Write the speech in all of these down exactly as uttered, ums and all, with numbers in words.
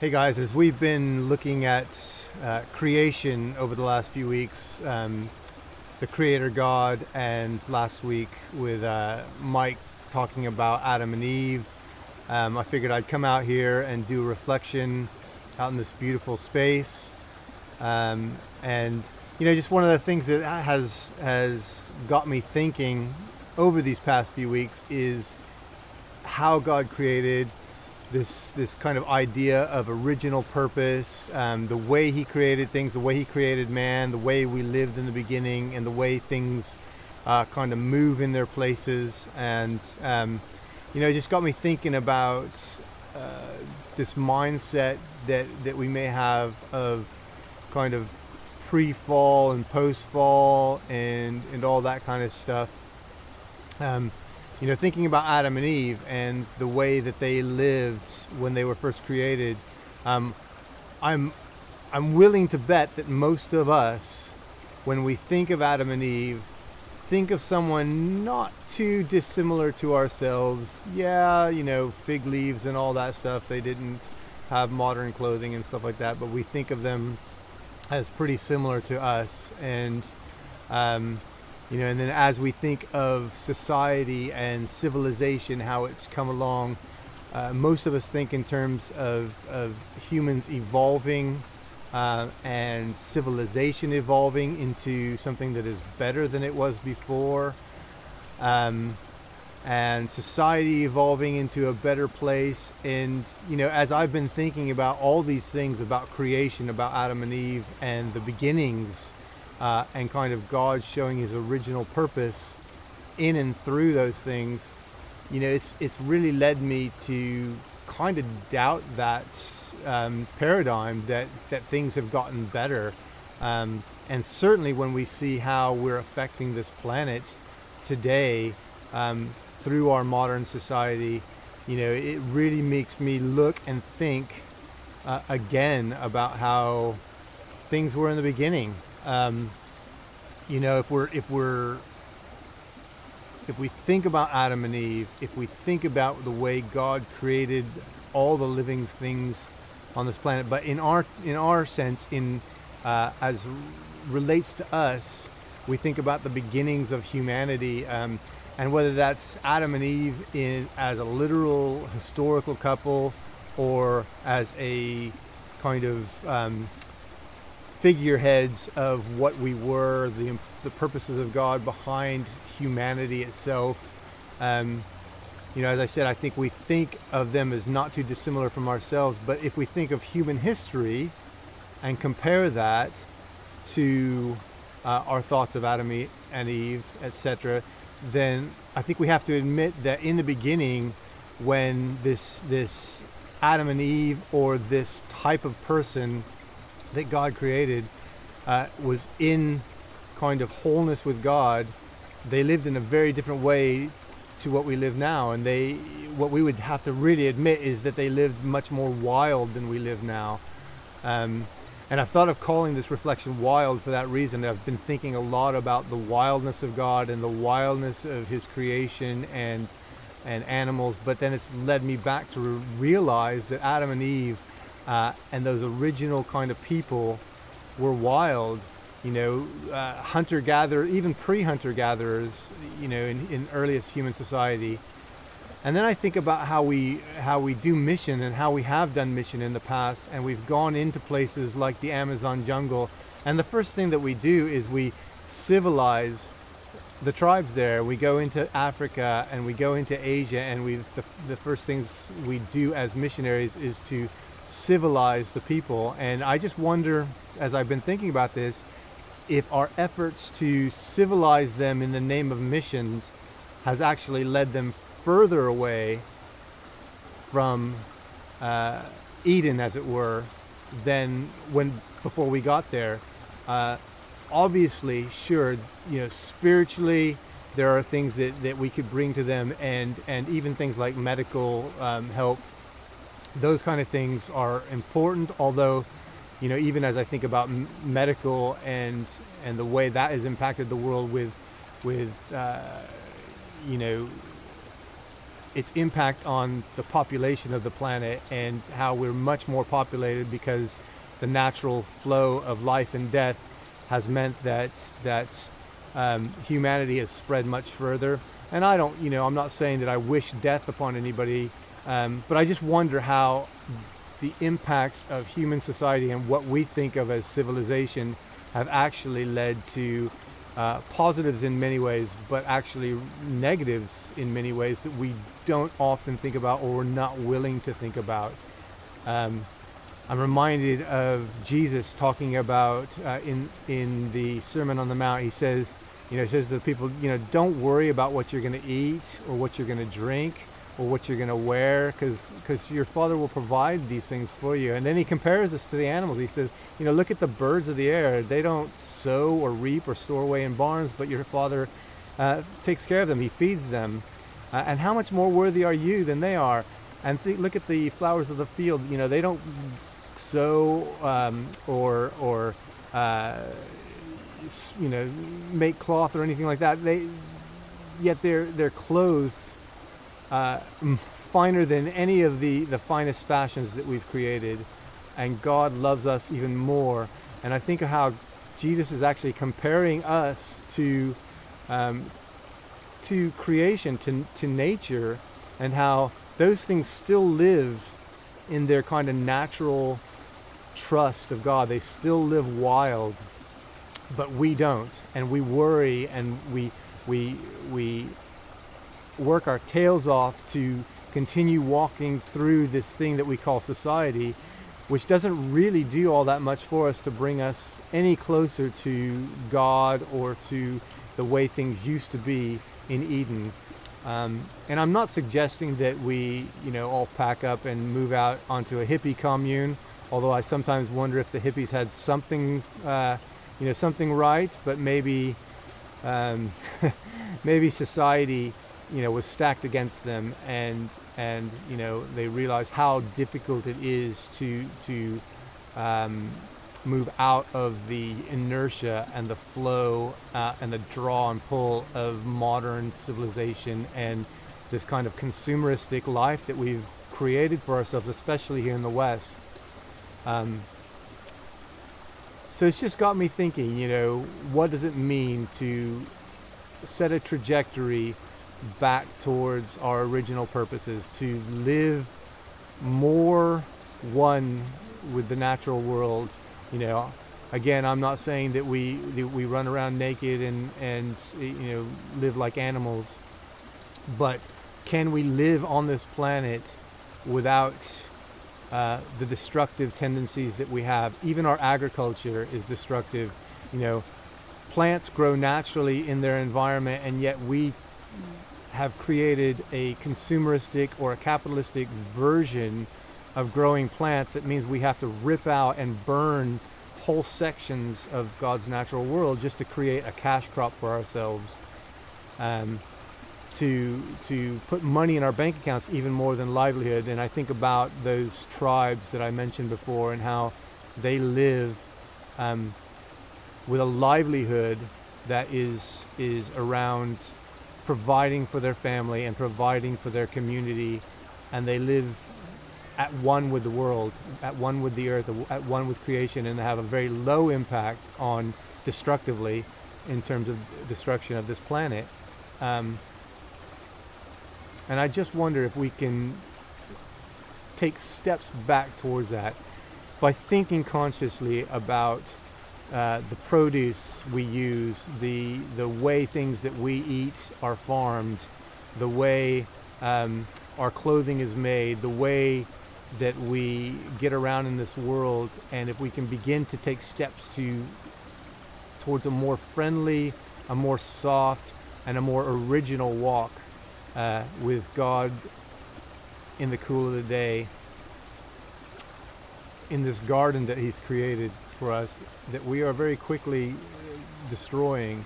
Hey guys, as we've been looking at uh, creation over the last few weeks, um, the Creator God, and last week with uh, Mike talking about Adam and Eve, um, I figured I'd come out here and do a reflection out in this beautiful space. Um, and you know, just one of the things that has has got me thinking over these past few weeks is how God created. This, this kind of idea of original purpose, um, the way he created things, the way he created man, the way we lived in the beginning, and the way things uh, kind of move in their places. And, um, you know, it just got me thinking about uh, this mindset that, that we may have of kind of pre-fall and post-fall and, and all that kind of stuff. Um, You know, thinking about Adam and Eve and the way that they lived when they were first created, um, I'm, I'm willing to bet that most of us, when we think of Adam and Eve, think of someone not too dissimilar to ourselves. Yeah, you know, fig leaves and all that stuff. They didn't have modern clothing and stuff like that, but we think of them as pretty similar to us. And, um, You know, and then as we think of society and civilization, how it's come along, uh, most of us think in terms of, of humans evolving uh, and civilization evolving into something that is better than it was before, um, and society evolving into a better place. And, you know, as I've been thinking about all these things about creation, about Adam and Eve and the beginnings, Uh, and kind of God showing his original purpose in and through those things, you know, it's it's really led me to kind of doubt that um, paradigm that, that things have gotten better. Um, and certainly when we see how we're affecting this planet today um, through our modern society, you know, it really makes me look and think uh, again about how things were in the beginning. Um, you know, if we're, if we're, if we think about Adam and Eve, if we think about the way God created all the living things on this planet, but in our, in our sense, in, uh, as relates to us, we think about the beginnings of humanity, um, and whether that's Adam and Eve in, as a literal historical couple or as a kind of, um, figureheads of what we were, the, the purposes of God behind humanity itself. Um, you know, as I said, I think we think of them as not too dissimilar from ourselves, but if we think of human history and compare that to uh, our thoughts of Adam and Eve, et cetera, then I think we have to admit that in the beginning, when this, this Adam and Eve, or this type of person that God created uh, was in kind of wholeness with God, they lived in a very different way to what we live now. And they, what we would have to really admit is that they lived much more wild than we live now. Um, and I've thought of calling this reflection wild for that reason. I've been thinking a lot about the wildness of God and the wildness of his creation and, and animals. But then it's led me back to re realize that Adam and Eve Uh, and those original kind of people were wild, you know, uh, hunter-gatherer, even pre-hunter-gatherers, you know, in, in earliest human society. And then I think about how we, how we do mission and how we have done mission in the past, and we've gone into places like the Amazon jungle. And the first thing that we do is we civilize the tribes there. We go into Africa and we go into Asia, and we've, the, the first things we do as missionaries is to civilize the people. And I just wonder, as I've been thinking about this, if our efforts to civilize them in the name of missions has actually led them further away from uh, Eden, as it were, than when before we got there. Uh, obviously, sure, you know, spiritually, there are things that, that we could bring to them, and, and even things like medical um, help. Those kind of things are important, although, you know, even as I think about medical and and the way that has impacted the world with with uh, you know, its impact on the population of the planet and how we're much more populated because the natural flow of life and death has meant that that um, humanity has spread much further. And I don't, you know, I'm not saying that I wish death upon anybody, um, but I just wonder how the impacts of human society and what we think of as civilization have actually led to uh, positives in many ways, but actually negatives in many ways that we don't often think about or we're not willing to think about. Um, I'm reminded of Jesus talking about uh, in in the Sermon on the Mount. He says, you know, he says to the people, you know, don't worry about what you're going to eat or what you're going to drink or what you're going to wear, because because your Father will provide these things for you. And then he compares this to the animals. He says, you know, look at the birds of the air. They don't sow or reap or store away in barns, but your Father uh, takes care of them. He feeds them. Uh, and how much more worthy are you than they are? And th- look at the flowers of the field. You know, they don't sow um, or or uh, you know, make cloth or anything like that. They yet they're they're clothed uh, finer than any of the the finest fashions that we've created, and God loves us even more. And I think of how Jesus is actually comparing us to um, to creation, to to nature, and how those things still live in their kind of natural trust of God. They still live wild, but we don't, and we worry, and we we we work our tails off to continue walking through this thing that we call society, which doesn't really do all that much for us to bring us any closer to God or to the way things used to be in Eden. Um, and I'm not suggesting that we, you know, all pack up and move out onto a hippie commune, although I sometimes wonder if the hippies had something, uh, you know, something right, but maybe, um, maybe society, you know, was stacked against them, and, and, you know, they realized how difficult it is to, to, um, move out of the inertia and the flow uh, and the draw and pull of modern civilization and this kind of consumeristic life that we've created for ourselves, especially here in the West. Um, so it's just got me thinking, you know, what does it mean to set a trajectory back towards our original purposes, to live more one with the natural world? You know, again, I'm not saying that we that we run around naked and, and, you know, live like animals, but can we live on this planet without uh, the destructive tendencies that we have? Even our agriculture is destructive. You know, plants grow naturally in their environment, and yet we have created a consumeristic or a capitalistic version of growing plants. That means we have to rip out and burn whole sections of God's natural world just to create a cash crop for ourselves, um, to to put money in our bank accounts even more than livelihood. And I think about those tribes that I mentioned before and how they live um, with a livelihood that is is around providing for their family and providing for their community, and they live at one with the world, at one with the earth, at one with creation, and have a very low impact on destructively in terms of destruction of this planet. Um, and I just wonder if we can take steps back towards that by thinking consciously about uh, the produce we use, the, the way things that we eat are farmed, the way um, our clothing is made, the way that we get around in this world. And if we can begin to take steps to towards a more friendly, a more soft, and a more original walk uh, with God in the cool of the day, in this garden that He's created for us, that we are very quickly destroying.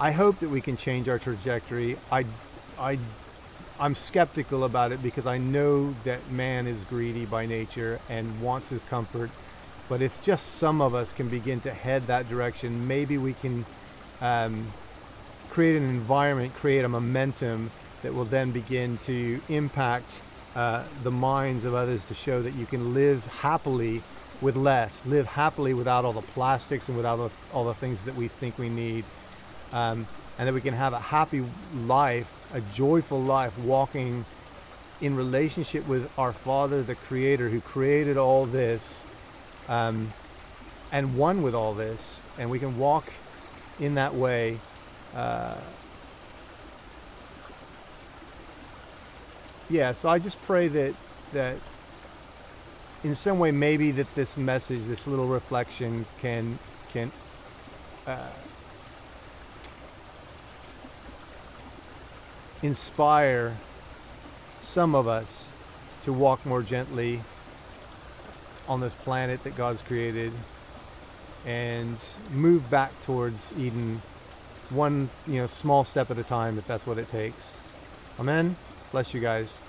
I hope that we can change our trajectory. I, I I'm skeptical about it because I know that man is greedy by nature and wants his comfort. But if just some of us can begin to head that direction, maybe we can um, create an environment, create a momentum that will then begin to impact uh, the minds of others to show that you can live happily with less, live happily without all the plastics and without all the things that we think we need, um, and that we can have a happy life, a joyful life, walking in relationship with our Father, the Creator, who created all this, um, and one with all this, and we can walk in that way. Uh, yeah, so I just pray that that in some way, maybe that this message, this little reflection, can can uh, inspire some of us to walk more gently on this planet that God's created, and move back towards Eden, one you know small step at a time, if that's what it takes. Amen. Bless you guys.